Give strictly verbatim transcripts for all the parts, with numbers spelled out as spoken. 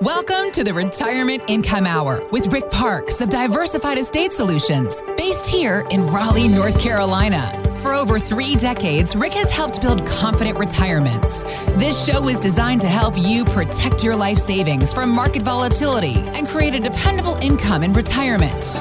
Welcome to the Retirement Income Hour with Rick Parks of Diversified Estate Solutions, based here in Raleigh, North Carolina. For over three decades, Rick has helped build confident retirements. This show is designed to help you protect your life savings from market volatility and create a dependable income in retirement.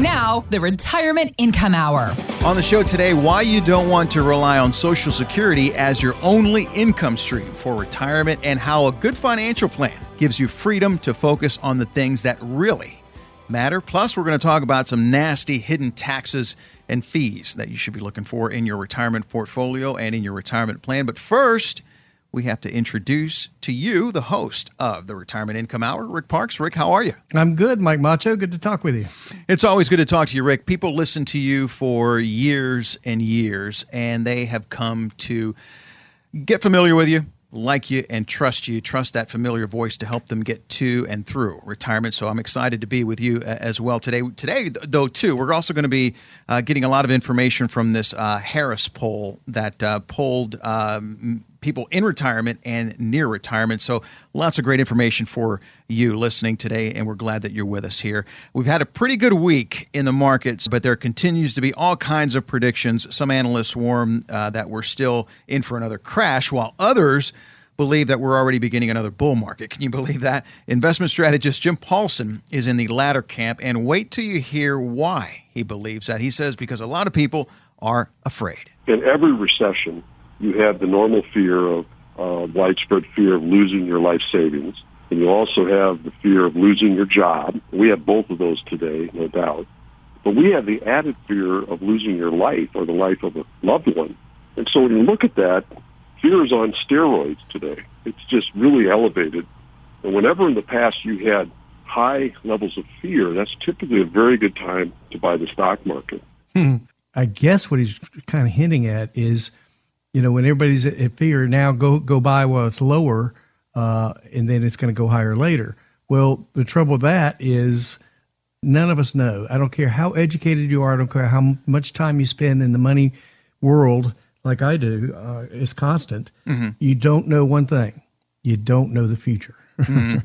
Now, the Retirement Income Hour. On the show today, why you don't want to rely on Social Security as your only income stream for retirement, and how a good financial plan gives you freedom to focus on the things that really matter. Plus, we're going to talk about some nasty hidden taxes and fees that you should be looking for in your retirement portfolio and in your retirement plan. But first, we have to introduce to you the host of the Retirement Income Hour, Rick Parks. Rick, how are you? I'm good, Mike Macho. Good to talk with you. It's always good to talk to you, Rick. People listen to you for years and years, and they have come to get familiar with you, like you, and trust you, trust that familiar voice to help them get to and through retirement. So I'm excited to be with you as well today. Today, though, too, we're also going to be uh, getting a lot of information from this uh, Harris poll that uh, polled um, people in retirement and near retirement. So lots of great information for you listening today, and we're glad that you're with us here. We've had a pretty good week in the markets, but there continues to be all kinds of predictions. Some analysts warn uh, that we're still in for another crash, while others believe that we're already beginning another bull market. Can you believe that? Investment strategist Jim Paulson is in the latter camp, and wait till you hear why he believes that. He says because a lot of people are afraid. In every recession, you have the normal fear of uh, widespread fear of losing your life savings, and you also have the fear of losing your job. We have both of those today, no doubt. But we have the added fear of losing your life or the life of a loved one. And so when you look at that, fear is on steroids today. It's just really elevated. And whenever in the past you had high levels of fear, that's typically a very good time to buy the stock market. Hmm. I guess what he's kind of hinting at is, you know, when everybody's at fear now, go go buy while it's lower, uh, and then it's going to go higher later. Well, the trouble with that is none of us know. I don't care how educated you are. I don't care how much time you spend in the money world like I do. Uh, it's constant. Mm-hmm. You don't know one thing. You don't know the future. Mm-hmm.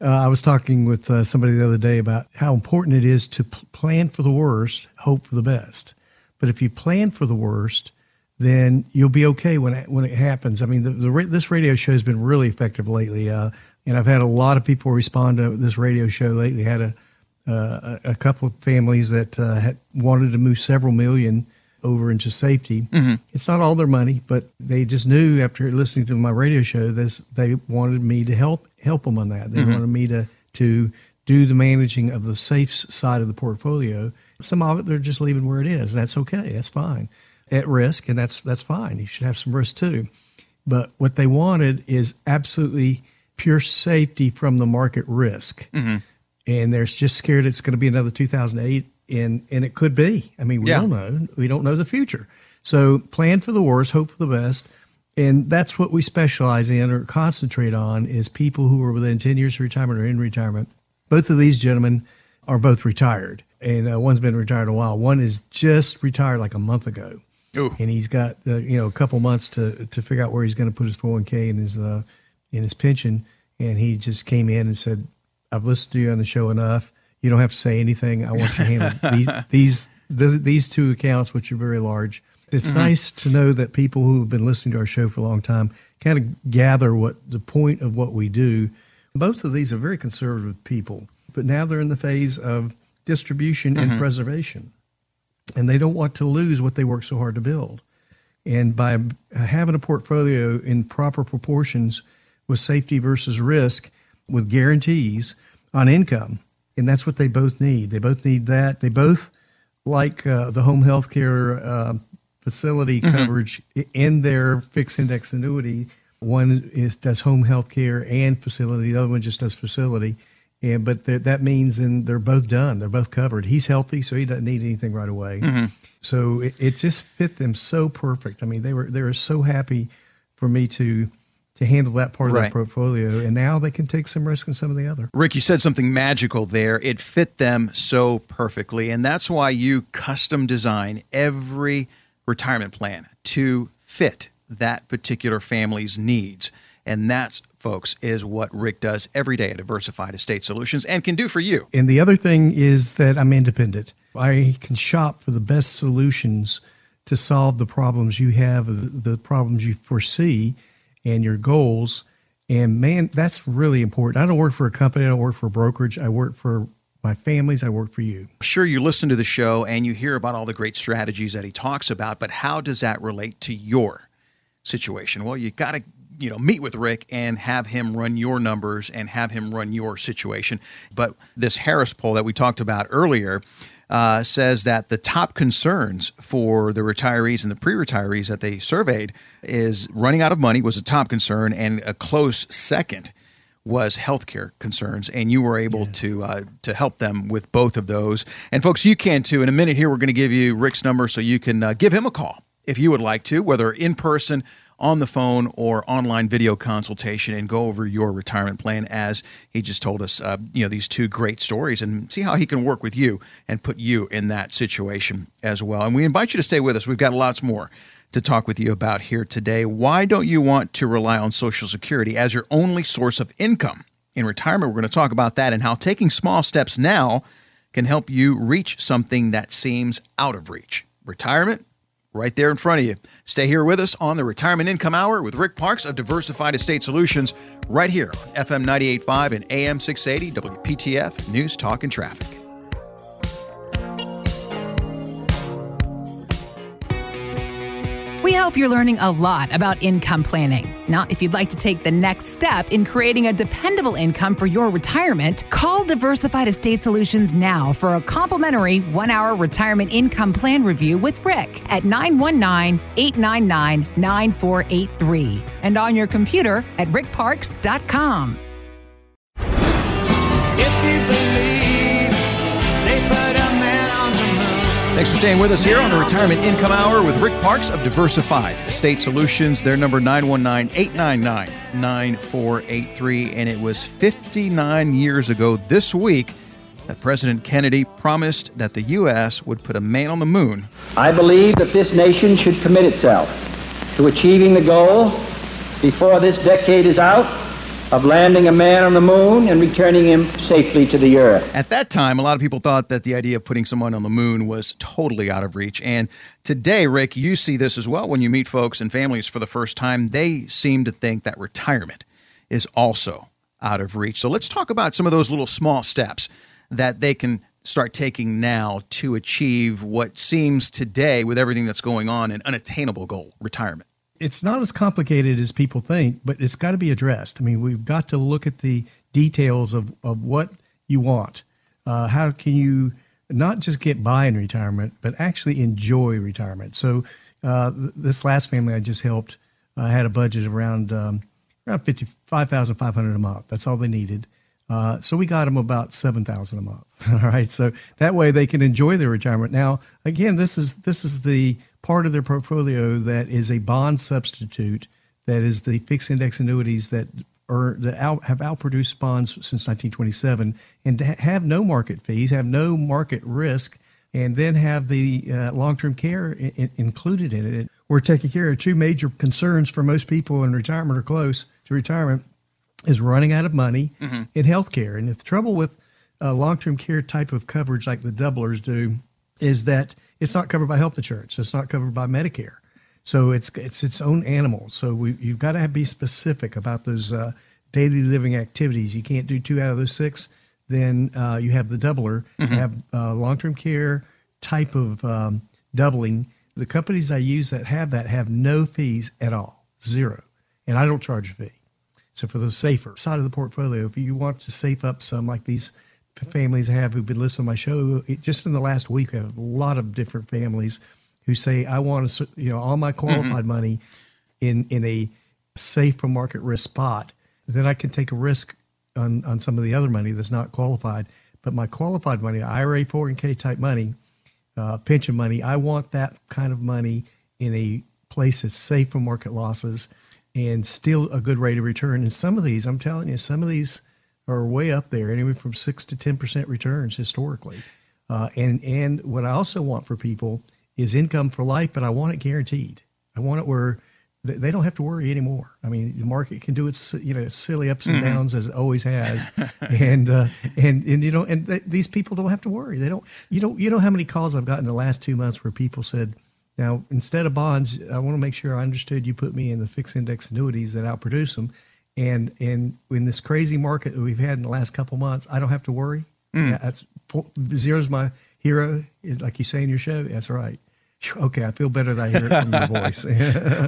uh, I was talking with uh, somebody the other day about how important it is to p- plan for the worst, hope for the best. But if you plan for the worst, then you'll be okay when it, when it happens. I mean, the, the this radio show has been really effective lately, uh, and I've had a lot of people respond to this radio show lately. Had a uh, a couple of families that uh, had wanted to move several million over into safety. Mm-hmm. It's not all their money, but they just knew after listening to my radio show this they wanted me to help help them on that. They mm-hmm. wanted me to to do the managing of the safe side of the portfolio. Some of it they're just leaving where it is. And that's okay. That's fine. At risk, and that's that's fine. You should have some risk too. But what they wanted is absolutely pure safety from the market risk. Mm-hmm. And they're just scared it's going to be another two thousand eight, and, and it could be. I mean, we yeah. don't know. We don't know the future. So plan for the worst, hope for the best. And that's what we specialize in or concentrate on is people who are within ten years of retirement or in retirement. Both of these gentlemen are both retired, and uh, one's been retired a while. One is just retired like a month ago. Ooh. And he's got uh, you know a couple months to, to figure out where he's going to put his four oh one k and his uh, in his pension. And he just came in and said, "I've listened to you on the show enough. You don't have to say anything. I want you to handle these these, the, these two accounts, which are very large." It's mm-hmm. nice to know that people who have been listening to our show for a long time kind of gather what the point of what we do. Both of these are very conservative people, but now they're in the phase of distribution mm-hmm. and preservation. And they don't want to lose what they work so hard to build. And by having a portfolio in proper proportions with safety versus risk, with guarantees on income, and that's what they both need. They both need that. They both like uh, the home health care uh, facility mm-hmm. coverage in their fixed index annuity. One is does home health care and facility. The other one just does facility. And, but that means then they're both done. They're both covered. He's healthy, so he doesn't need anything right away. Mm-hmm. So it, it just fit them so perfect. I mean, they were they were so happy for me to to handle that part of right. their portfolio, and now they can take some risk in some of the other. Rick, you said something magical there. It fit them so perfectly, and that's why you custom design every retirement plan to fit that particular family's needs. And that's, folks, is what Rick does every day at Diversified Estate Solutions and can do for you. And the other thing is that I'm independent. I can shop for the best solutions to solve the problems you have, the problems you foresee, and your goals. And man, that's really important. I don't work for a company. I don't work for a brokerage. I work for my families. I work for you. Sure, you listen to the show and you hear about all the great strategies that he talks about, but how does that relate to your situation? Well, you got to you know, meet with Rick and have him run your numbers and have him run your situation. But this Harris poll that we talked about earlier uh, says that the top concerns for the retirees and the pre-retirees that they surveyed is running out of money was a top concern, and a close second was healthcare concerns, and you were able yeah. to uh, to help them with both of those. And folks, you can too. In a minute here, we're going to give you Rick's number so you can uh, give him a call if you would like to, whether in person, on the phone, or online video consultation, and go over your retirement plan as he just told us, uh, you know, these two great stories, and see how he can work with you and put you in that situation as well. And we invite you to stay with us. We've got lots more to talk with you about here today. Why don't you want to rely on Social Security as your only source of income in retirement? We're going to talk about that and how taking small steps now can help you reach something that seems out of reach. Retirement, right there in front of you. Stay here with us on the Retirement Income Hour with Rick Parks of Diversified Estate Solutions, right here on F M ninety-eight point five and A M six eighty, W P T F, News, Talk, and Traffic. We hope you're learning a lot about income planning. Now, if you'd like to take the next step in creating a dependable income for your retirement, call Diversified Estate Solutions now for a complimentary one-hour retirement income plan review with Rick at nine one nine, eight nine nine, nine four eight three and on your computer at rick parks dot com. Thanks for staying with us here on the Retirement Income Hour with Rick Parks of Diversified Estate Solutions. Their number nine one nine, eight nine nine, nine four eight three. And it was fifty-nine years ago this week that President Kennedy promised that the U S would put a man on the moon. I believe that this nation should commit itself to achieving the goal before this decade is out of landing a man on the moon and returning him safely to the earth. At that time, a lot of people thought that the idea of putting someone on the moon was totally out of reach. And today, Rick, you see this as well. When you meet folks and families for the first time, they seem to think that retirement is also out of reach. So let's talk about some of those little small steps that they can start taking now to achieve what seems today, with everything that's going on, an unattainable goal, retirement. It's not as complicated as people think, but it's got to be addressed. I mean, we've got to look at the details of, of what you want. Uh, how can you not just get by in retirement, but actually enjoy retirement? So uh, th- this last family I just helped uh, had a budget of around um, around fifty-five thousand five hundred dollars a month. That's all they needed. Uh, so we got them about seven thousand dollars a month. All right. So that way they can enjoy their retirement. Now, again, this is this is the part of their portfolio that is a bond substitute, that is the fixed index annuities that are that out, have outproduced bonds since nineteen twenty-seven and have no market fees, have no market risk, and then have the uh, long-term care in, in, included in it. We're taking care of two major concerns for most people in retirement or close to retirement is running out of money mm-hmm. in healthcare. And the trouble with uh, long-term care type of coverage like the doublers do is that it's not covered by health insurance. It's not covered by Medicare. So it's it's its own animal. So we, you've got to have, be specific about those uh, daily living activities. You can't do two out of those six. Then uh, you have the doubler. Mm-hmm. You have uh, long-term care type of um, doubling. The companies I use that have that have no fees at all, zero. And I don't charge a fee. So for the safer side of the portfolio, if you want to save up some like these families have who've been listening to my show, it, just in the last week, I have a lot of different families who say, I want to, you know, all my qualified mm-hmm. money in, in a safe from market risk spot. Then I can take a risk on, on some of the other money that's not qualified. But my qualified money, I R A, four oh one k type money, uh, pension money, I want that kind of money in a place that's safe from market losses and still a good rate of return. And some of these, I'm telling you, some of these are way up there, anywhere from six to ten percent returns historically. Uh, and and what I also want for people is income for life, but I want it guaranteed. I want it where they don't have to worry anymore. I mean, the market can do its, you know, its silly ups and downs mm-hmm. as it always has, and uh, and and you know, and th- these people don't have to worry. They don't. You don't. You know how many calls I've gotten in the last two months where people said, "Now instead of bonds, I want to make sure I understood you put me in the fixed index annuities that outproduce them, and and in this crazy market that we've had in the last couple months, I don't have to worry." Mm. Yeah, that's zero's my hero, like you say in your show. That's right. Okay, I feel better that I hear it from your voice.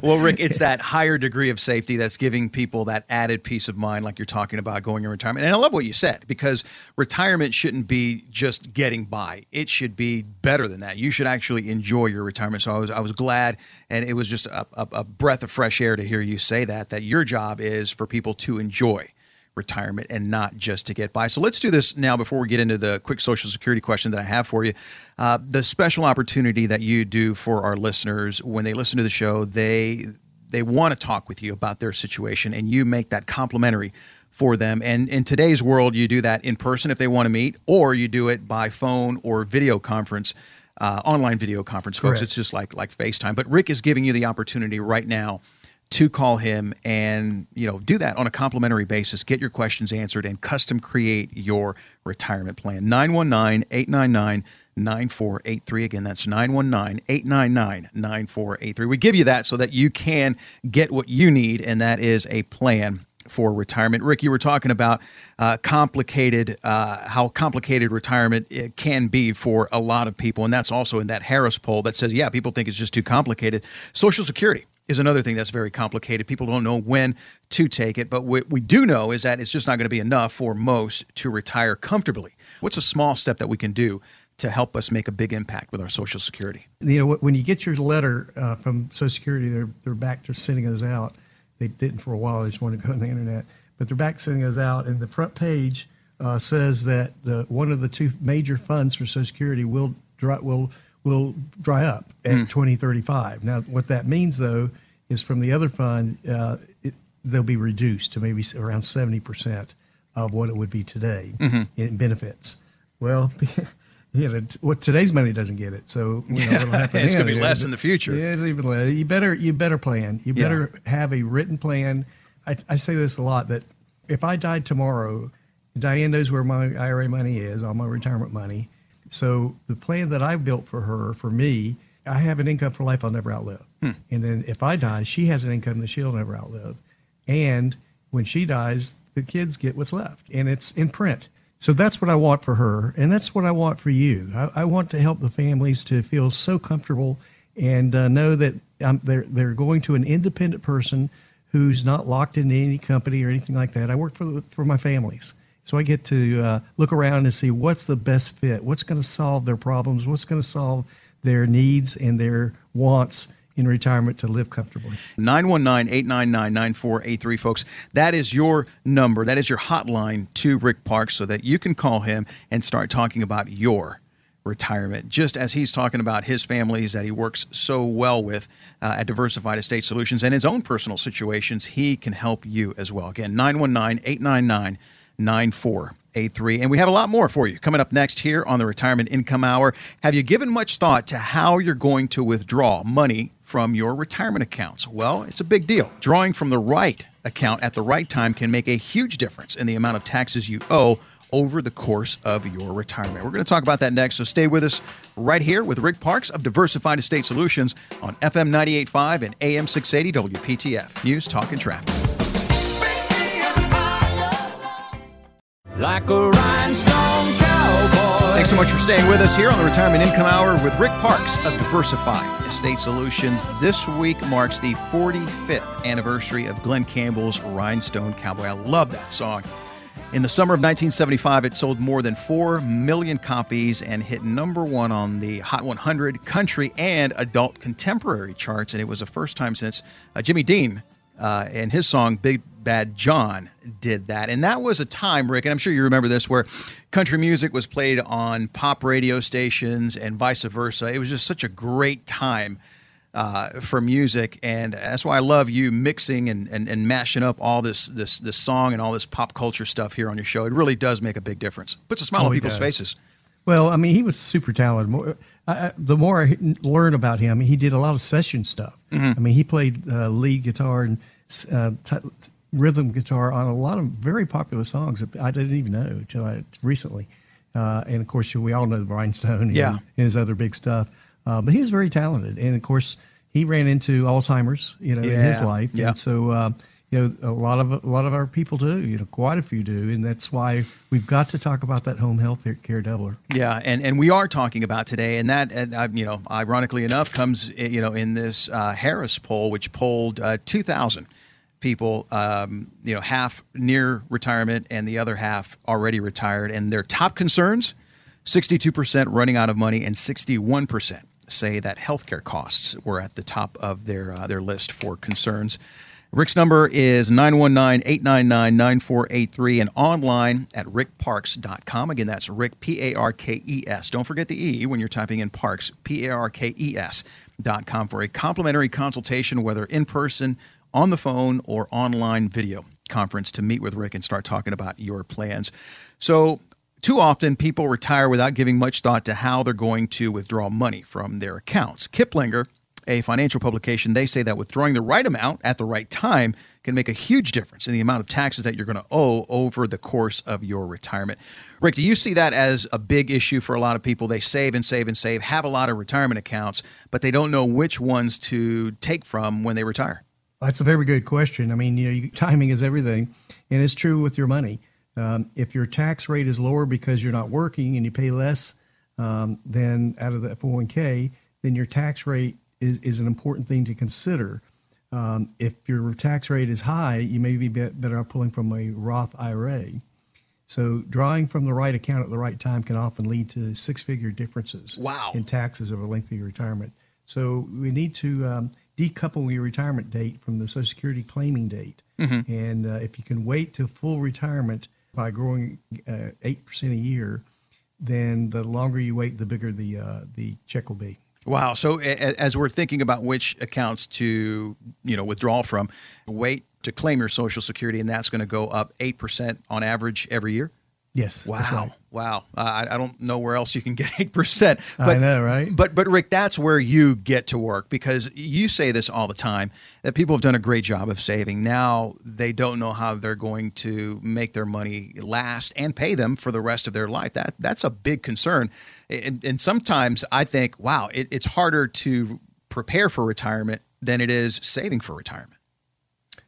Well, Rick, it's that higher degree of safety that's giving people that added peace of mind, like you're talking about going in retirement. And I love what you said, because retirement shouldn't be just getting by. It should be better than that. You should actually enjoy your retirement. So I was I was glad, and it was just a, a, a breath of fresh air to hear you say that, that your job is for people to enjoy retirement and not just to get by. So let's do this now before we get into the quick Social Security question that I have for you. Uh, the special opportunity that you do for our listeners when they listen to the show, they they want to talk with you about their situation, and you make that complimentary for them. And in today's world, you do that in person if they want to meet, or you do it by phone or video conference, uh, online video conference, folks. Correct. It's just like like FaceTime. But Rick is giving you the opportunity right now to call him and, you know, do that on a complimentary basis, get your questions answered, and custom create your retirement plan. nine one nine, eight nine nine, nine four eight three. Again, that's nine one nine, eight nine nine, nine four eight three. We give you that so that you can get what you need, and that is a plan for retirement. Rick, you were talking about uh, complicated, uh, how complicated retirement can be for a lot of people. And that's also in that Harris poll that says, yeah, people think it's just too complicated. Social Security is another thing that's very complicated. People don't know when to take it, but what we do know is that it's just not going to be enough for most to retire comfortably. What's a small step that we can do to help us make a big impact with our Social Security? You know, when you get your letter uh, from Social Security, they're they're back to sending us out. They didn't for a while. They just wanted to go on the internet, but they're back sending us out. And the front page uh, says that the one of the two major funds for Social Security will dry, will will dry up at mm. twenty thirty-five. Now, what that means, though, is from the other fund, uh, it, they'll be reduced to maybe around seventy percent of what it would be today mm-hmm. in benefits. Well, you know, what today's money doesn't get it, so you know, yeah, it'll happen. It's going to be less in the future. Yeah, it's even less. You better, you better plan. You better yeah. have a written plan. I, I say this a lot, that if I died tomorrow, Diane knows where my I R A money is, all my retirement money. So the plan that I built for her, for me, I have an income for life I'll never outlive. Hmm. And then if I die, she has an income that she'll never outlive. And when she dies, the kids get what's left. And it's in print. So that's what I want for her. And that's what I want for you. I, I want to help the families to feel so comfortable and uh, know that um, they're, they're going to an independent person who's not locked into any company or anything like that. I work for, for my families. So I get to uh, look around and see what's the best fit, what's going to solve their problems, what's going to solve their needs and their wants in retirement to live comfortably. nine one nine, eight nine nine, nine four eight three, folks. That is your number. That is your hotline to Rick Parks so that you can call him and start talking about your retirement, just as he's talking about his families that he works so well with uh, at Diversified Estate Solutions and his own personal situations. He can help you as well. Again, nine one nine, eight nine nine, nine four eight three. nine four eight three. And we have a lot more for you coming up next here on the Retirement Income Hour. Have you given much thought to how you're going to withdraw money from your retirement accounts? Well, it's a big deal. Drawing from the right account at the right time can make a huge difference in the amount of taxes you owe over the course of your retirement. We're going to talk about that next, so stay with us right here with Rick Parks of Diversified Estate Solutions on F M ninety-eight point five and A M six eighty W P T F. News, talk, and traffic. Like a rhinestone cowboy. Thanks so much for staying with us here on the Retirement Income Hour with Rick Parks of Diversified Estate Solutions. This week marks the forty-fifth anniversary of Glen Campbell's Rhinestone Cowboy. I love that song. In the summer of nineteen seventy-five, it sold more than four million copies and hit number one on the Hot one hundred country and adult contemporary charts. And it was the first time since uh, Jimmy Dean uh, and his song Big Bad John did that. And that was a time, Rick, and I'm sure you remember this, where country music was played on pop radio stations and vice versa. It was just such a great time uh, for music. And that's why I love you mixing and, and, and mashing up all this, this this song and all this pop culture stuff here on your show. It really does make a big difference. Puts a smile oh, on people's does. faces. Well, I mean, he was super talented. More, I, the more I learn about him, he did a lot of session stuff. Mm-hmm. I mean, he played uh, lead guitar and uh, t- rhythm guitar on a lot of very popular songs that I didn't even know until I, recently. Uh, and, of course, we all know Brian Stone and, yeah. and his other big stuff. Uh, but he was very talented. And, of course, he ran into Alzheimer's, you know, yeah. in his life. Yeah. And so, uh, you know, a lot of a lot of our people do, you know, quite a few do. And that's why we've got to talk about that home health care doubler. Yeah. And, and we are talking about today. And that, and, uh, you know, ironically enough, comes, you know, in this uh, Harris poll, which polled uh, two thousand people, um, you know, half near retirement and the other half already retired. And their top concerns, sixty-two percent running out of money, and sixty-one percent say that healthcare costs were at the top of their uh, their list for concerns. Rick's number is nine one nine, eight nine nine, nine four eight three and online at rick parks dot com. Again, that's Rick, P A R K E S. Don't forget the E when you're typing in Parks, P A R K E S dot com for a complimentary consultation, whether in person, on the phone, or online video conference to meet with Rick and start talking about your plans. So too often people retire without giving much thought to how they're going to withdraw money from their accounts. Kiplinger, a financial publication, they say that withdrawing the right amount at the right time can make a huge difference in the amount of taxes that you're going to owe over the course of your retirement. Rick, do you see that as a big issue for a lot of people? They save and save and save, have a lot of retirement accounts, but they don't know which ones to take from when they retire. That's a very good question. I mean, you know, you, timing is everything, and it's true with your money. Um, if your tax rate is lower because you're not working and you pay less um, than out of the four oh one k, then your tax rate is, is an important thing to consider. Um, if your tax rate is high, you may be better off pulling from a Roth I R A. So drawing from the right account at the right time can often lead to six-figure differences wow. in taxes over a lengthy retirement. So we need to um, decouple your retirement date from the Social Security claiming date. Mm-hmm. And uh, if you can wait till full retirement by growing uh, eight percent a year, then the longer you wait, the bigger the uh, the check will be. Wow. So a- as we're thinking about which accounts to, you know, withdraw from, wait to claim your Social Security, and that's going to go up eight percent on average every year? Yes. Wow. Right. Wow. Uh, I, I don't know where else you can get eight percent. But, I know, right? But, but Rick, that's where you get to work, because you say this all the time, that people have done a great job of saving. Now they don't know how they're going to make their money last and pay them for the rest of their life. That That's a big concern. And, and sometimes I think, wow, it, it's harder to prepare for retirement than it is saving for retirement.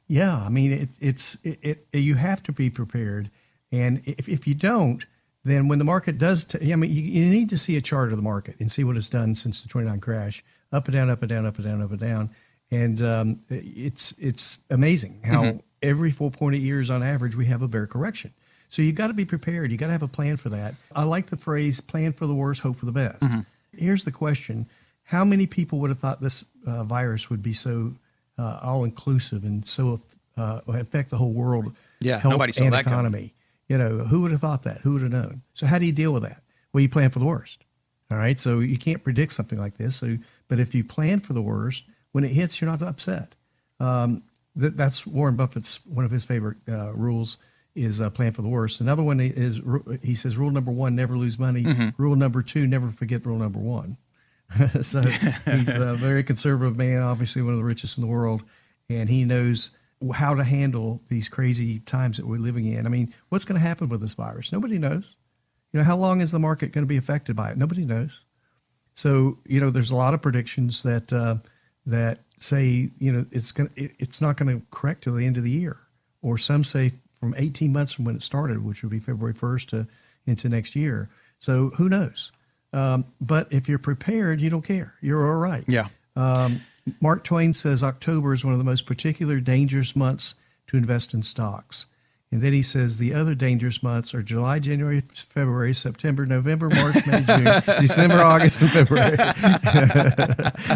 Yeah. I mean, it, it's it, it, you have to be prepared. And if, if you don't, then when the market does, t- I mean, you, you need to see a chart of the market and see what it's done since the twenty-nine crash, up and down, up and down, up and down, up and down. And um, it's it's amazing how mm-hmm. every four point eight years on average, we have a bear correction. So you got to be prepared. You got to have a plan for that. I like the phrase, plan for the worst, hope for the best. Mm-hmm. Here's the question. How many people would have thought this uh, virus would be so uh, all-inclusive and so uh, affect the whole world yeah, health nobody saw and that economy? Coming. You know, who would have thought that? Who would have known? So how do you deal with that? Well, you plan for the worst. All right. So you can't predict something like this. So, but if you plan for the worst, when it hits, you're not upset. Um, th- that's Warren Buffett's, one of his favorite uh, rules is uh, plan for the worst. Another one is, he says, rule number one, never lose money. Mm-hmm. Rule number two, never forget rule number one. So he's a very conservative man, obviously one of the richest in the world. And he knows how to handle these crazy times that we're living in. I mean, what's going to happen with this virus? Nobody knows. You know, how long is the market going to be affected by it? Nobody knows. So, you know, there's a lot of predictions that uh, that say, you know, it's going it, it's not going to correct till the end of the year, or some say from eighteen months from when it started, which would be February first to into next year. So who knows? Um, but if you're prepared, you don't care. You're all right. Yeah. Um, Mark Twain says October is one of the most particular dangerous months to invest in stocks. And then he says the other dangerous months are July, January, February, September, November, March, May, June, December, August, and February.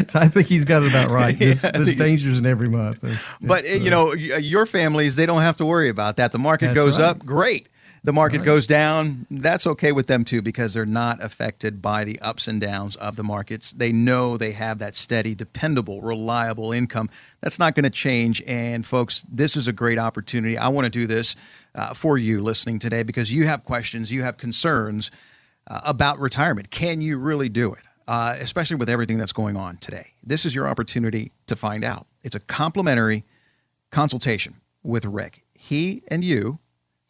So I think he's got it about right. There's, yeah, there's dangers in every month. It's, but, it's, you know, your families, they don't have to worry about that. The market goes right. up, great. The market right. goes down, that's okay with them too, because they're not affected by the ups and downs of the markets. They know they have that steady, dependable, reliable income. That's not going to change. And folks, this is a great opportunity. I want to do this uh, for you listening today, because you have questions, you have concerns uh, about retirement. Can you really do it? Uh, especially with everything that's going on today. This is your opportunity to find out. It's a complimentary consultation with Rick. He and you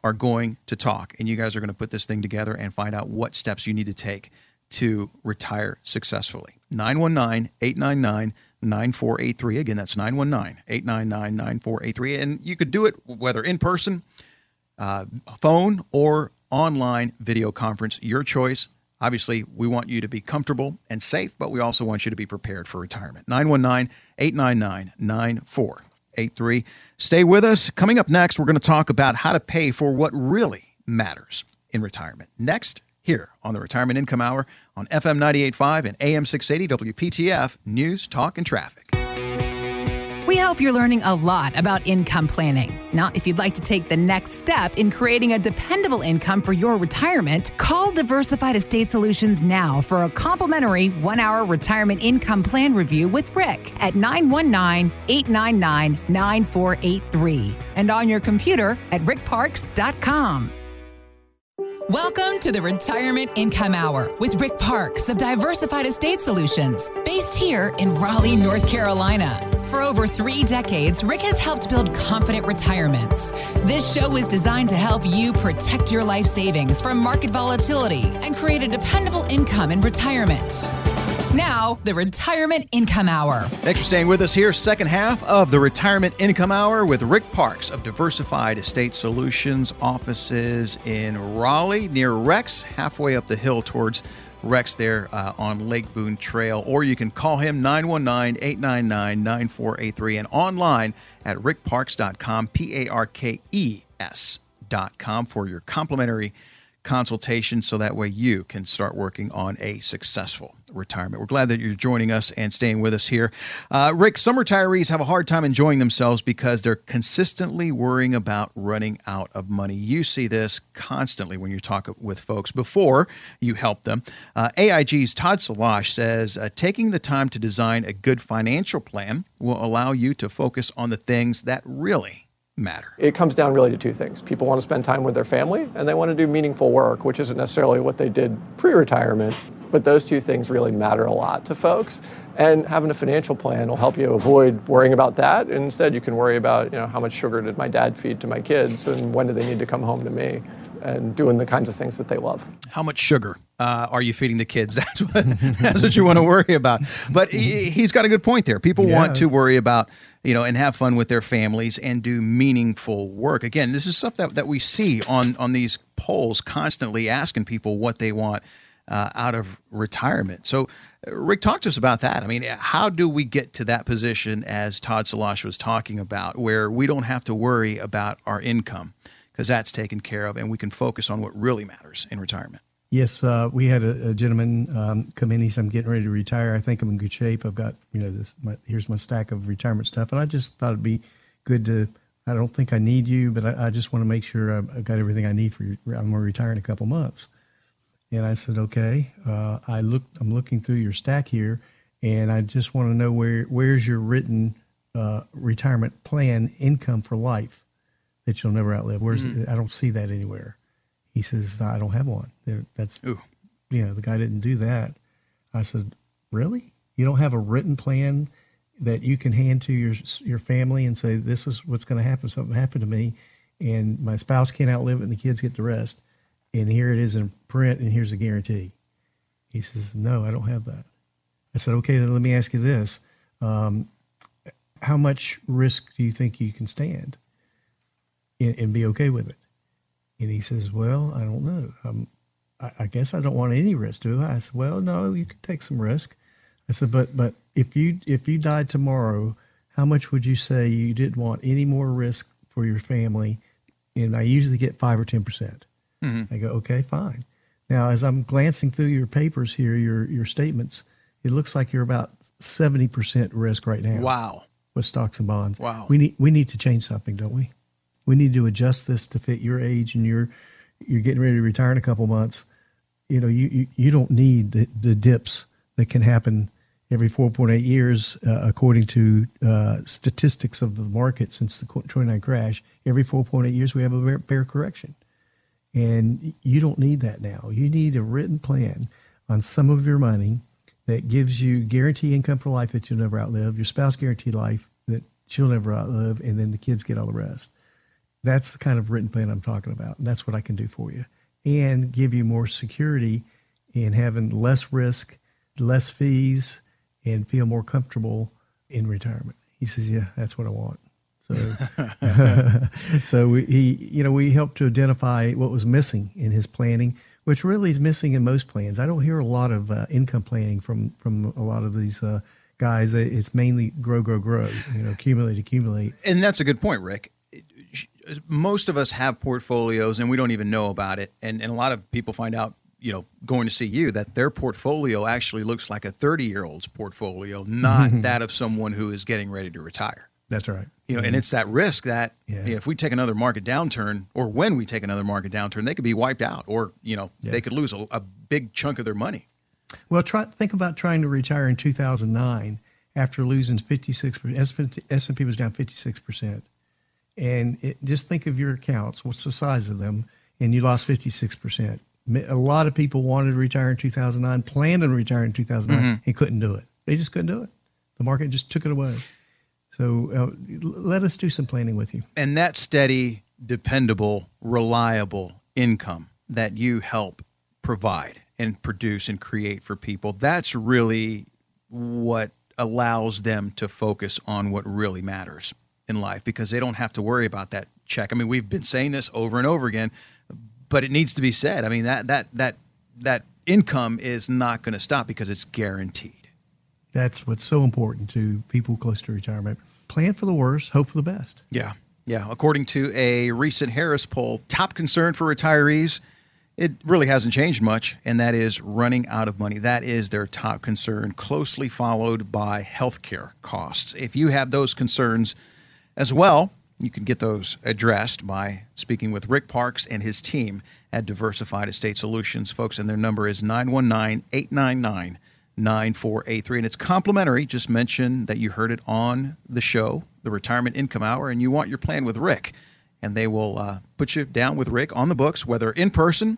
are going to talk, and you guys are going to put this thing together and find out what steps you need to take to retire successfully. nine one nine, eight nine nine, nine four eight three. Again, that's nine one nine, eight nine nine, nine four eight three. And you could do it whether in person, uh, phone, or online video conference, your choice. Obviously, we want you to be comfortable and safe, but we also want you to be prepared for retirement. nine one nine, eight nine nine, nine four eight three. Stay with us. Coming up next, we're going to talk about how to pay for what really matters in retirement. Next, here on the Retirement Income Hour on F M ninety-eight point five and A M six eighty W P T F News, Talk, and Traffic. We hope you're learning a lot about income planning. Now, if you'd like to take the next step in creating a dependable income for your retirement, call Diversified Estate Solutions now for a complimentary one-hour retirement income plan review with Rick at nine one nine, eight nine nine, nine four eight three and on your computer at rick parks dot com. Welcome to the Retirement Income Hour with Rick Parks of Diversified Estate Solutions, based here in Raleigh, North Carolina. For over three decades, Rick has helped build confident retirements. This show is designed to help you protect your life savings from market volatility and create a dependable income in retirement. Now, the Retirement Income Hour. Thanks for staying with us here. Second half of the Retirement Income Hour with Rick Parks of Diversified Estate Solutions, offices in Raleigh near Rex, halfway up the hill towards Rex there uh, on Lake Boone Trail. Or you can call him nine one nine, eight nine nine, nine four eight three and online at rick parks dot com, P A R K E S dot com for your complimentary consultation, so that way you can start working on a successful retirement. We're glad that you're joining us and staying with us here. Uh, Rick, some retirees have a hard time enjoying themselves because they're consistently worrying about running out of money. You see this constantly when you talk with folks before you help them. Uh, A I G's Todd Solosh says, uh, taking the time to design a good financial plan will allow you to focus on the things that really matter. It comes down really to two things. People want to spend time with their family, and they want to do meaningful work, which isn't necessarily what they did pre-retirement, but those two things really matter a lot to folks. And having a financial plan will help you avoid worrying about that. And instead, you can worry about, you know, how much sugar did my dad feed to my kids, and when do they need to come home to me, and doing the kinds of things that they love. How much sugar uh, are you feeding the kids? That's what, that's what you want to worry about. But he, he's got a good point there. People yeah. want to worry about, you know, and have fun with their families and do meaningful work. Again, this is stuff that, that we see on, on these polls, constantly asking people what they want uh, out of retirement. So Rick, talk to us about that. I mean, how do we get to that position, as Todd Solosh was talking about, where we don't have to worry about our income, because that's taken care of, and we can focus on what really matters in retirement? Yes, uh, we had a, a gentleman um, come in. He said, "I'm getting ready to retire. I think I'm in good shape. I've got, you know, this. My, here's my stack of retirement stuff, and I just thought it'd be good to. I don't think I need you, but I, I just want to make sure I've, I've got everything I need for. I'm going to retire in a couple months." And I said, "Okay. Uh, I looked. I'm looking through your stack here, and I just want to know where where's your written uh, retirement plan, income for life, that you'll never outlive. Where's mm-hmm. I don't see that anywhere." He says, "I don't have one." That's, Ooh. you know, the guy didn't do that. I said, "Really? You don't have a written plan that you can hand to your your family and say, this is what's going to happen. Something happened to me and my spouse can't outlive it and the kids get the rest. And here it is in print and here's a guarantee." He says, "No, I don't have that." I said, "Okay, then let me ask you this. Um, how much risk do you think you can stand and be okay with it?" And he says, "Well, I don't know. Um, I, I guess I don't want any risk, do I?" I said, "Well, no, you can take some risk." I said, but but if you if you died tomorrow, how much would you say you didn't want any more risk for your family?" And I usually get five or ten percent. Mm-hmm. I go, "Okay, fine." Now, as I'm glancing through your papers here, your your statements, it looks like you're about seventy percent risk right now. Wow. With stocks and bonds. Wow. We need, we need to change something, don't we? We need to adjust this to fit your age, and you're you're getting ready to retire in a couple months. You know, you you, you don't need the, the dips that can happen every four point eight years, uh, according to uh, statistics of the market since the twenty-nine crash. Every four point eight years, we have a bear, bear correction. And you don't need that now. You need a written plan on some of your money that gives you guaranteed income for life that you'll never outlive, your spouse guaranteed life that she'll never outlive, and then the kids get all the rest. That's the kind of written plan I'm talking about. And that's what I can do for you and give you more security in having less risk, less fees, and feel more comfortable in retirement. He says, yeah, that's what I want. So, so we, he, you know, we helped to identify what was missing in his planning, which really is missing in most plans. I don't hear a lot of uh, income planning from, from a lot of these uh, guys. It's mainly grow, grow, grow, you know, accumulate, accumulate. And that's a good point, Rick. Most of us have portfolios and we don't even know about it. And, and a lot of people find out, you know, going to see you, that their portfolio actually looks like a thirty-year-old's portfolio, not that of someone who is getting ready to retire. That's right. You know, mm-hmm. and it's that risk that yeah. you know, if we take another market downturn, or when we take another market downturn, they could be wiped out, or you know, yes. they could lose a, a big chunk of their money. Well, try think about trying to retire in two thousand nine after losing fifty-six percent. S and P was down fifty-six percent, and it, just think of your accounts. What's the size of them? And you lost fifty-six percent. A lot of people wanted to retire in two thousand nine, planned on retiring in two thousand nine, mm-hmm. and couldn't do it. They just couldn't do it. The market just took it away. So uh, let us do some planning with you. And that steady, dependable, reliable income that you help provide and produce and create for people, that's really what allows them to focus on what really matters in life, because they don't have to worry about that check. I mean, we've been saying this over and over again, but it needs to be said. I mean, that that that that income is not going to stop because it's guaranteed. That's what's so important to people close to retirement. Plan for the worst, hope for the best. Yeah. Yeah. According to a recent Harris poll, top concern for retirees, it really hasn't changed much, and that is running out of money. That is their top concern, closely followed by healthcare costs. If you have those concerns as well, you can get those addressed by speaking with Rick Parks and his team at Diversified Estate Solutions, folks, and their number is nine one nine, eight nine nine, nine four eight three. nine four eight three, and it's complimentary. Just mention that you heard it on the show, the Retirement Income Hour, and you want your plan with Rick, and they will uh, put you down with Rick on the books, whether in person,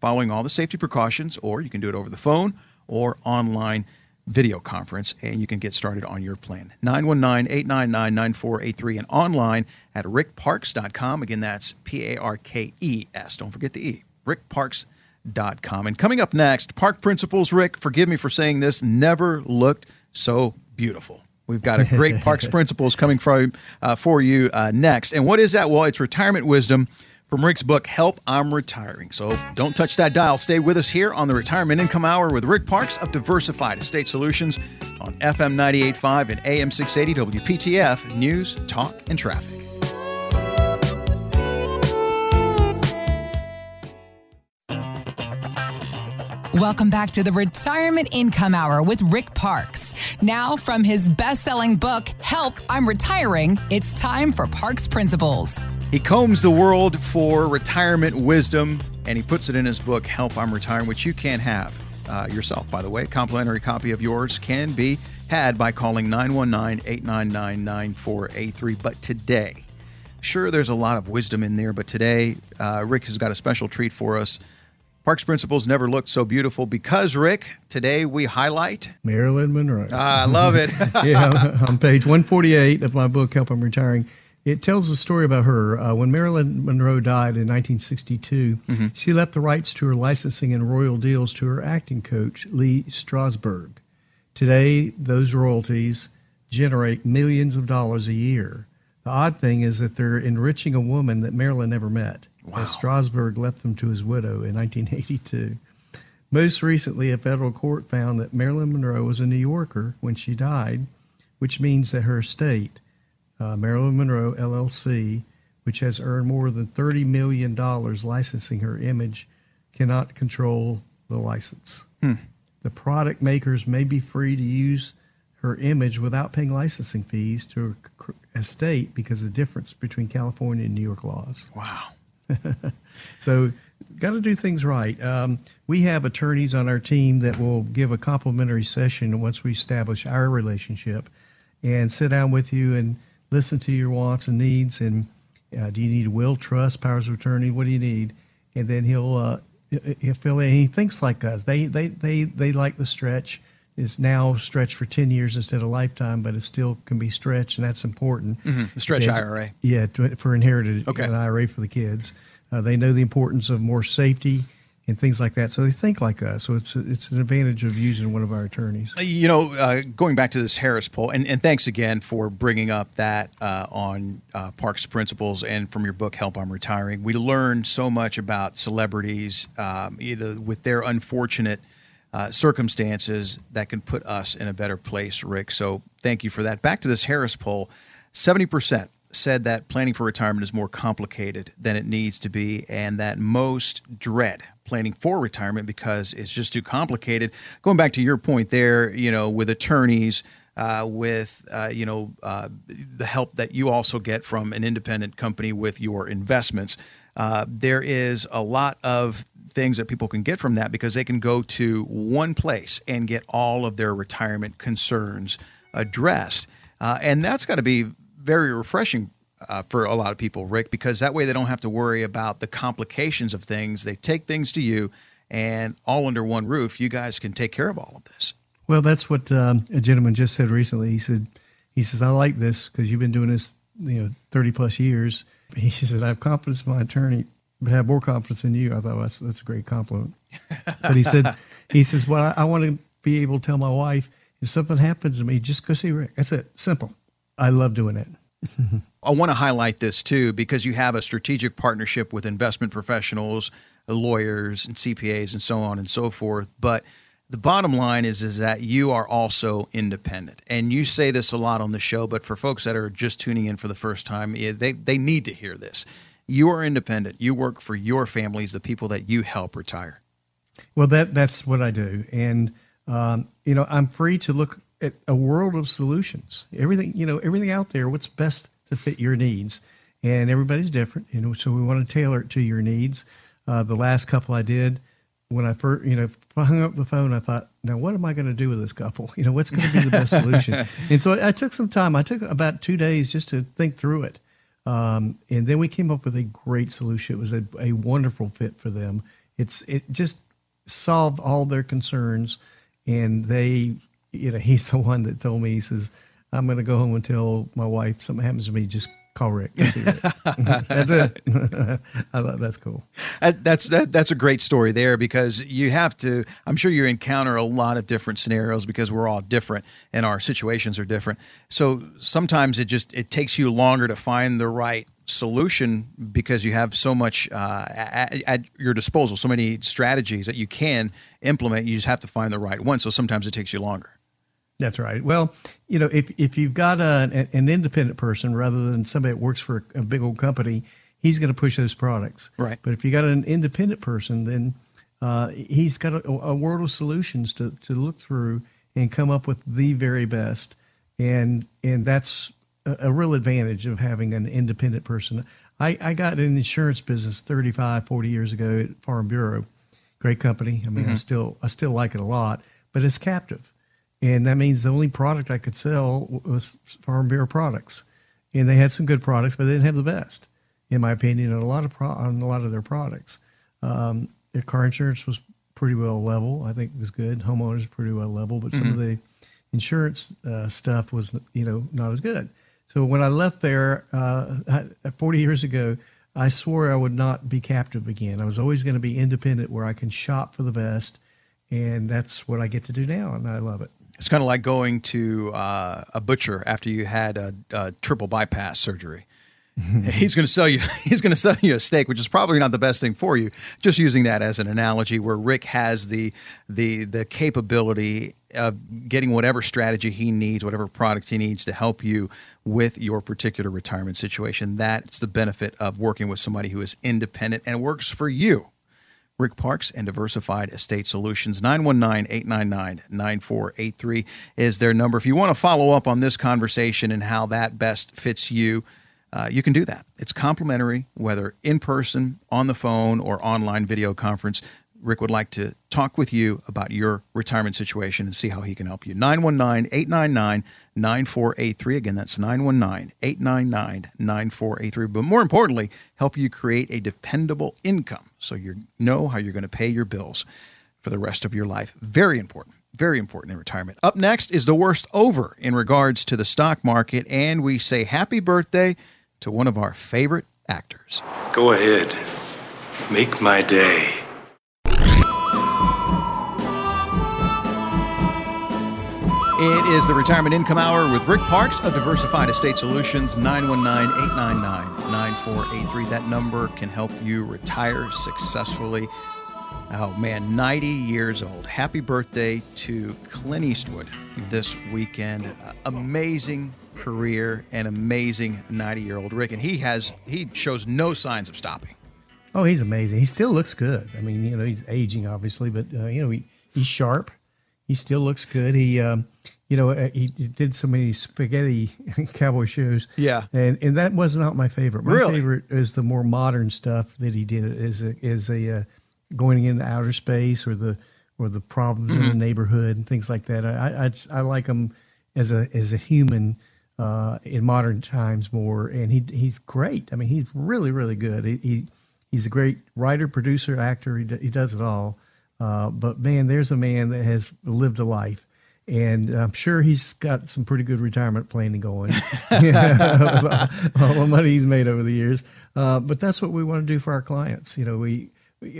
following all the safety precautions, or you can do it over the phone or online video conference, and you can get started on your plan. nine one nine, eight nine nine, nine four eight three, and online at rick parks dot com. Again, that's P A R K E S. Don't forget the E. rick parks dot com. Dot com. And coming up next, Park Principles. Rick, forgive me for saying this, never looked so beautiful. We've got a great Parks Principles coming from, uh, for you uh, next. And what is that? Well, it's retirement wisdom from Rick's book, Help, I'm Retiring. So don't touch that dial. Stay with us here on the Retirement Income Hour with Rick Parks of Diversified Estate Solutions on F M ninety-eight point five and A M six eighty W P T F News, Talk, and Traffic. Welcome back to the Retirement Income Hour with Rick Parks. Now, from his best-selling book, Help, I'm Retiring, it's time for Parks Principles. He combs the world for retirement wisdom, and he puts it in his book, Help, I'm Retiring, which you can have uh, yourself, by the way. A complimentary copy of yours can be had by calling nine one nine, eight nine nine, nine four eight three. But today, sure, there's a lot of wisdom in there, but today, uh, Rick has got a special treat for us. Parks Principles never looked so beautiful because, Rick, today we highlight Marilyn Monroe. Ah, I love it. Yeah, on page one forty-eight of my book, Help I'm Retiring, it tells the story about her. Uh, when Marilyn Monroe died in nineteen sixty-two, mm-hmm. she left the rights to her licensing and royal deals to her acting coach, Lee Strasberg. Today, those royalties generate millions of dollars a year. The odd thing is that they're enriching a woman that Marilyn never met. Wow. As Strasberg left them to his widow in nineteen eighty-two. Most recently, a federal court found that Marilyn Monroe was a New Yorker when she died, which means that her estate, uh, Marilyn Monroe L L C, which has earned more than thirty million dollars licensing her image, cannot control the license. Hmm. The product makers may be free to use her image without paying licensing fees to her estate because of the difference between California and New York laws. Wow. So got to do things right. Um, we have attorneys on our team that will give a complimentary session once we establish our relationship and sit down with you and listen to your wants and needs. And uh, do you need a will, trust, powers of attorney? What do you need? and then he'll uh, he'll fill in. He thinks like us. They they they they like the stretch. It's now stretched for ten years instead of lifetime, but it still can be stretched, and that's important. Mm-hmm. The stretch I R A. Yeah, to, for inherited okay. an I R A for the kids. Uh, they know the importance of more safety and things like that. So they think like us. So it's it's an advantage of using one of our attorneys. You know, uh, going back to this Harris poll, and, and thanks again for bringing up that uh, on uh, Parks Principles and from your book, Help, I'm Retiring. We learned so much about celebrities, um, either with their unfortunate uh, circumstances that can put us in a better place, Rick. So thank you for that. Back to this Harris poll, seventy percent said that planning for retirement is more complicated than it needs to be and that most dread planning for retirement because it's just too complicated. Going back to your point there, you know, with attorneys, uh, with, uh, you know, uh, the help that you also get from an independent company with your investments, uh, there is a lot of things that people can get from that because they can go to one place and get all of their retirement concerns addressed. Uh, and that's got to be very refreshing Uh, for a lot of people, Rick, because that way they don't have to worry about the complications of things. They take things to you and all under one roof, you guys can take care of all of this. Well, that's what um, a gentleman just said recently. He said, he says, I like this because you've been doing this, you know, thirty plus years. He said, I have confidence in my attorney, but have more confidence in you. I thought, well, that's, that's a great compliment. But he said, he says, well, I, I want to be able to tell my wife if something happens to me, just go see Rick. That's it. Simple. I love doing it. I want to highlight this too, because you have a strategic partnership with investment professionals, lawyers and C P As and so on and so forth. But the bottom line is, is that you are also independent, and you say this a lot on the show, but for folks that are just tuning in for the first time, they, they need to hear this. You are independent. You work for your families, the people that you help retire. Well, that that's what I do. And, um, you know, I'm free to look at a world of solutions, everything, you know, everything out there, what's best to fit your needs, and everybody's different. You know, so we want to tailor it to your needs. Uh, the last couple I did when I first, you know, if I hung up the phone, I thought, now what am I going to do with this couple? You know, what's going to be the best solution? And so I took some time. I took about two days just to think through it. Um, and then we came up with a great solution. It was a, a wonderful fit for them. It's, it just solved all their concerns, and they, you know, he's the one that told me, he says, I'm going to go home and tell my wife something happens to me, just call Rick. See Rick. That's it. I thought that's cool. That's, that, that's a great story there, because you have to, I'm sure you encounter a lot of different scenarios because we're all different and our situations are different. So sometimes it just, it takes you longer to find the right solution because you have so much uh, at, at your disposal, so many strategies that you can implement. You just have to find the right one. So sometimes it takes you longer. That's right. Well, you know, if, if you've got a, an independent person rather than somebody that works for a, a big old company, he's going to push those products. Right. But if you got an independent person, then uh, he's got a, a world of solutions to, to look through and come up with the very best. And and that's a, a real advantage of having an independent person. I, I got in the insurance business thirty-five, forty years ago at Farm Bureau. Great company. I mean, mm-hmm. I still I still like it a lot, but it's captive. And that means the only product I could sell was Farm Bureau products. And they had some good products, but they didn't have the best, in my opinion, on a lot of pro- on a lot of their products. Um, their car insurance was pretty well level. I think it was good. Homeowners were pretty well level. But some mm-hmm. of the insurance uh, stuff was, you know, not as good. So when I left there uh, forty years ago, I swore I would not be captive again. I was always going to be independent where I can shop for the best. And that's what I get to do now, and I love it. It's kind of like going to uh, a butcher after you had a, a triple bypass surgery. He's going to sell you. He's going to sell you a steak, which is probably not the best thing for you. Just using that as an analogy, where Rick has the the the capability of getting whatever strategy he needs, whatever product he needs to help you with your particular retirement situation. That's the benefit of working with somebody who is independent and works for you. Rick Parks and Diversified Estate Solutions, nine one nine, eight nine nine, nine four eight three is their number. If you want to follow up on this conversation and how that best fits you, uh, you can do that. It's complimentary, whether in person, on the phone, or online video conference. Rick would like to talk with you about your retirement situation and see how he can help you. nine one nine, eight nine nine, nine four eight three. Again, that's nine one nine, eight nine nine, nine four eight three. But more importantly, help you create a dependable income so you know how you're going to pay your bills for the rest of your life. Very important. Very important in retirement. Up next is the worst over in regards to the stock market, and we say happy birthday to one of our favorite actors. Go ahead. Make my day. It is the Retirement Income Hour with Rick Parks of Diversified Estate Solutions, nine one nine, eight nine nine, nine four eight three. That number can help you retire successfully. Oh, man, ninety years old. Happy birthday to Clint Eastwood this weekend. Uh, amazing career and amazing ninety-year-old Rick. And he has he shows no signs of stopping. Oh, he's amazing. He still looks good. I mean, you know, he's aging, obviously, but, uh, you know, he, he's sharp. He still looks good. He, um, you know, he did so many spaghetti cowboy shows. Yeah. And and that was not my favorite. My really? favorite is the more modern stuff that he did as a, as a uh, going into outer space, or the or the problems mm-hmm. in the neighborhood and things like that. I, I I like him as a as a human uh, in modern times more, and he he's great. I mean, he's really really good. He, he he's a great writer, producer, actor. He d- he does it all. Uh, but man, there's a man that has lived a life, and I'm sure he's got some pretty good retirement planning going. all, all the money he's made over the years. Uh, but that's what we want to do for our clients. You know, we.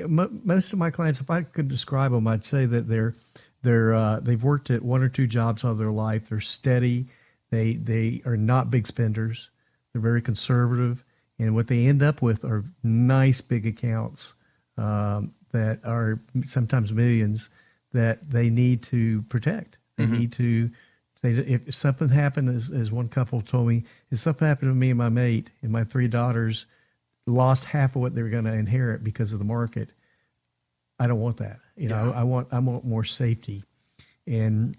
Most of my clients, if I could describe them, I'd say that they're they're uh, they've worked at one or two jobs all their life. They're steady. They they are not big spenders. They're very conservative, and what they end up with are nice big accounts um, that are sometimes millions that they need to protect. They mm-hmm. need to. They if, if something happened, as, as one couple told me, if something happened to me and my mate and my three daughters. Lost half of what they were going to inherit because of the market. I don't want that. You know, yeah. I, I want I want more safety, and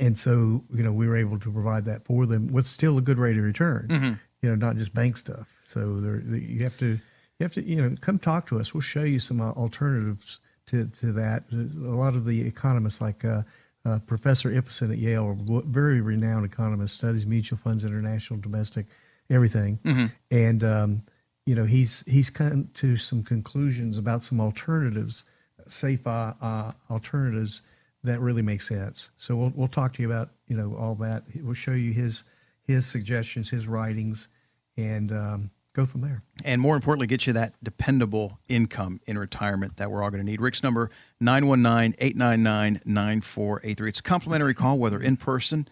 and so you know we were able to provide that for them with still a good rate of return. Mm-hmm. You know, not just bank stuff. So there, you have to you have to you know come talk to us. We'll show you some alternatives to to that. A lot of the economists, like uh, uh, Professor Ipperson at Yale, a very renowned economist, studies mutual funds, international, domestic, everything, mm-hmm. and. Um, You know, he's he's come to some conclusions about some alternatives, safe uh, uh, alternatives that really make sense. So we'll we'll talk to you about you know all that. We'll show you his his suggestions, his writings, and um, go from there. And more importantly, get you that dependable income in retirement that we're all going to need. Rick's number nine one nine, eight nine nine, nine four eight three. It's a complimentary call, whether in person,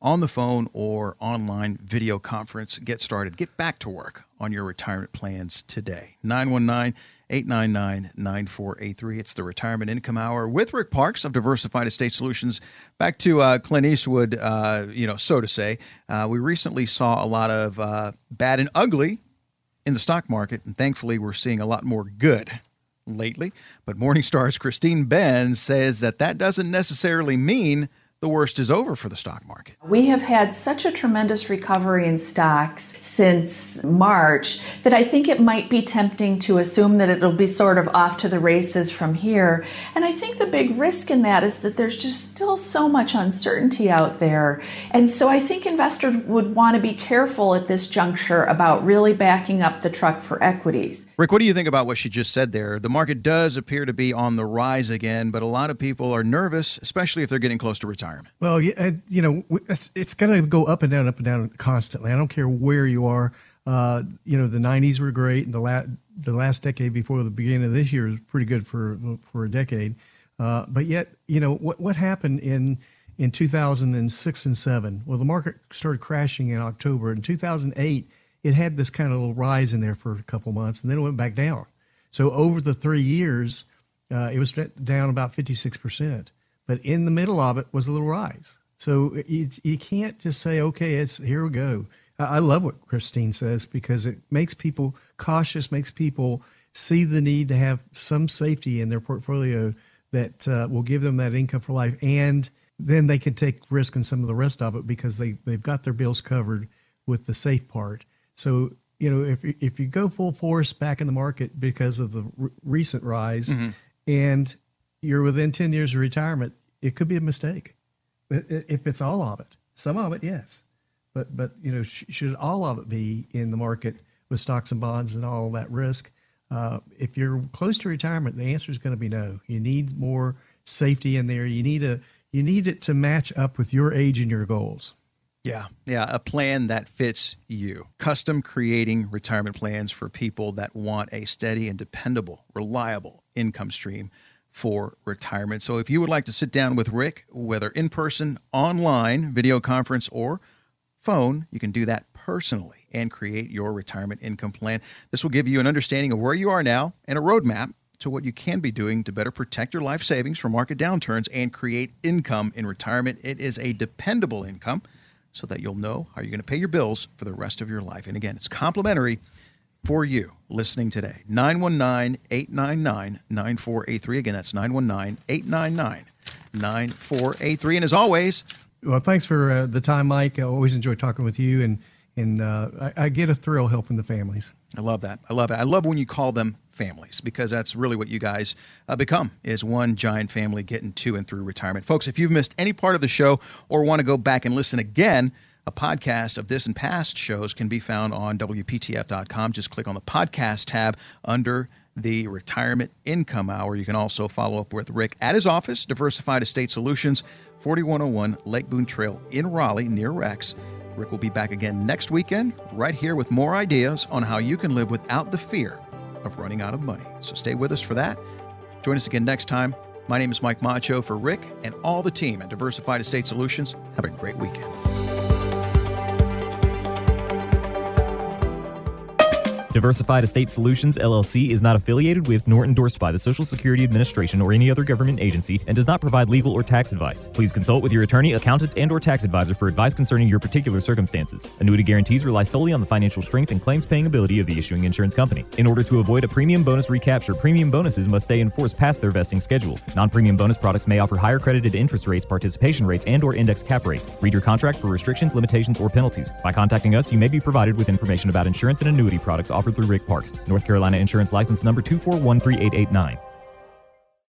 on the phone, or online video conference. Get started. Get back to work on your retirement plans today. nine one nine, eight nine nine, nine four eight three. It's the Retirement Income Hour with Rick Parks of Diversified Estate Solutions. Back to uh, Clint Eastwood, uh, you know, so to say. Uh, we recently saw a lot of uh, bad and ugly in the stock market, and thankfully we're seeing a lot more good lately. But Morningstar's Christine Benz says that that doesn't necessarily mean the worst is over for the stock market. We have had such a tremendous recovery in stocks since March that I think it might be tempting to assume that it'll be sort of off to the races from here. And I think the big risk in that is that there's just still so much uncertainty out there. And so I think investors would want to be careful at this juncture about really backing up the truck for equities. Rick, what do you think about what she just said there? The market does appear to be on the rise again, but a lot of people are nervous, especially if they're getting close to retirement. Well, you know, it's, it's going to go up and down, up and down constantly. I don't care where you are. Uh, you know, the nineties were great, and the last the last decade before the beginning of this year was pretty good for for a decade. Uh, but yet, you know, what what happened in in two thousand six and seven? Well, the market started crashing in October. In two thousand eight, it had this kind of little rise in there for a couple months, and then it went back down. So over the three years, uh, it was down about fifty-six percent. But in the middle of it was a little rise. So you, you can't just say, okay, it's here we go. I love what Christine says because it makes people cautious, makes people see the need to have some safety in their portfolio that uh, will give them that income for life. And then they can take risk in some of the rest of it because they, they've got their bills covered with the safe part. So, you know, if, if you go full force back in the market because of the r- recent rise, mm-hmm. and you're within ten years of retirement, it could be a mistake. If it's all of it, some of it, yes. But, but you know, sh should all of it be in the market with stocks and bonds and all that risk? Uh, if you're close to retirement, the answer is going to be no. You need more safety in there. You need a, you need it to match up with your age and your goals. Yeah. Yeah. A plan that fits you. Custom creating retirement plans for people that want a steady and dependable, reliable income stream for retirement. So if you would like to sit down with Rick, whether in person, online, video conference, or phone, you can do that personally and create your retirement income plan. This will give you an understanding of where you are now and a roadmap to what you can be doing to better protect your life savings from market downturns and create income in retirement. It is a dependable income so that you'll know how you're going to pay your bills for the rest of your life. And again, it's complimentary for you listening today. nine one nine, eight nine nine, nine four eight three. Again, that's nine one nine, eight nine nine, nine four eight three. And as always... Well, thanks for uh, the time, Mike. I always enjoy talking with you, and and uh, I, I get a thrill helping the families. I love that. I love it. I love when you call them families, because that's really what you guys uh, become, is one giant family getting to and through retirement. Folks, if you've missed any part of the show or want to go back and listen again, a podcast of this and past shows can be found on W P T F dot com. Just click on the podcast tab under the Retirement Income Hour. You can also follow up with Rick at his office, Diversified Estate Solutions, forty-one oh one Lake Boone Trail in Raleigh, near Rex. Rick will be back again next weekend, right here with more ideas on how you can live without the fear of running out of money. So stay with us for that. Join us again next time. My name is Mike Macho for Rick and all the team at Diversified Estate Solutions. Have a great weekend. Diversified Estate Solutions, L L C, is not affiliated with nor endorsed by the Social Security Administration or any other government agency and does not provide legal or tax advice. Please consult with your attorney, accountant, and or tax advisor for advice concerning your particular circumstances. Annuity guarantees rely solely on the financial strength and claims-paying ability of the issuing insurance company. In order to avoid a premium bonus recapture, premium bonuses must stay in force past their vesting schedule. Non-premium bonus products may offer higher credited interest rates, participation rates, and or index cap rates. Read your contract for restrictions, limitations, or penalties. By contacting us, you may be provided with information about insurance and annuity products offered through Rick Parks, North Carolina Insurance License Number two four one three eight eight nine.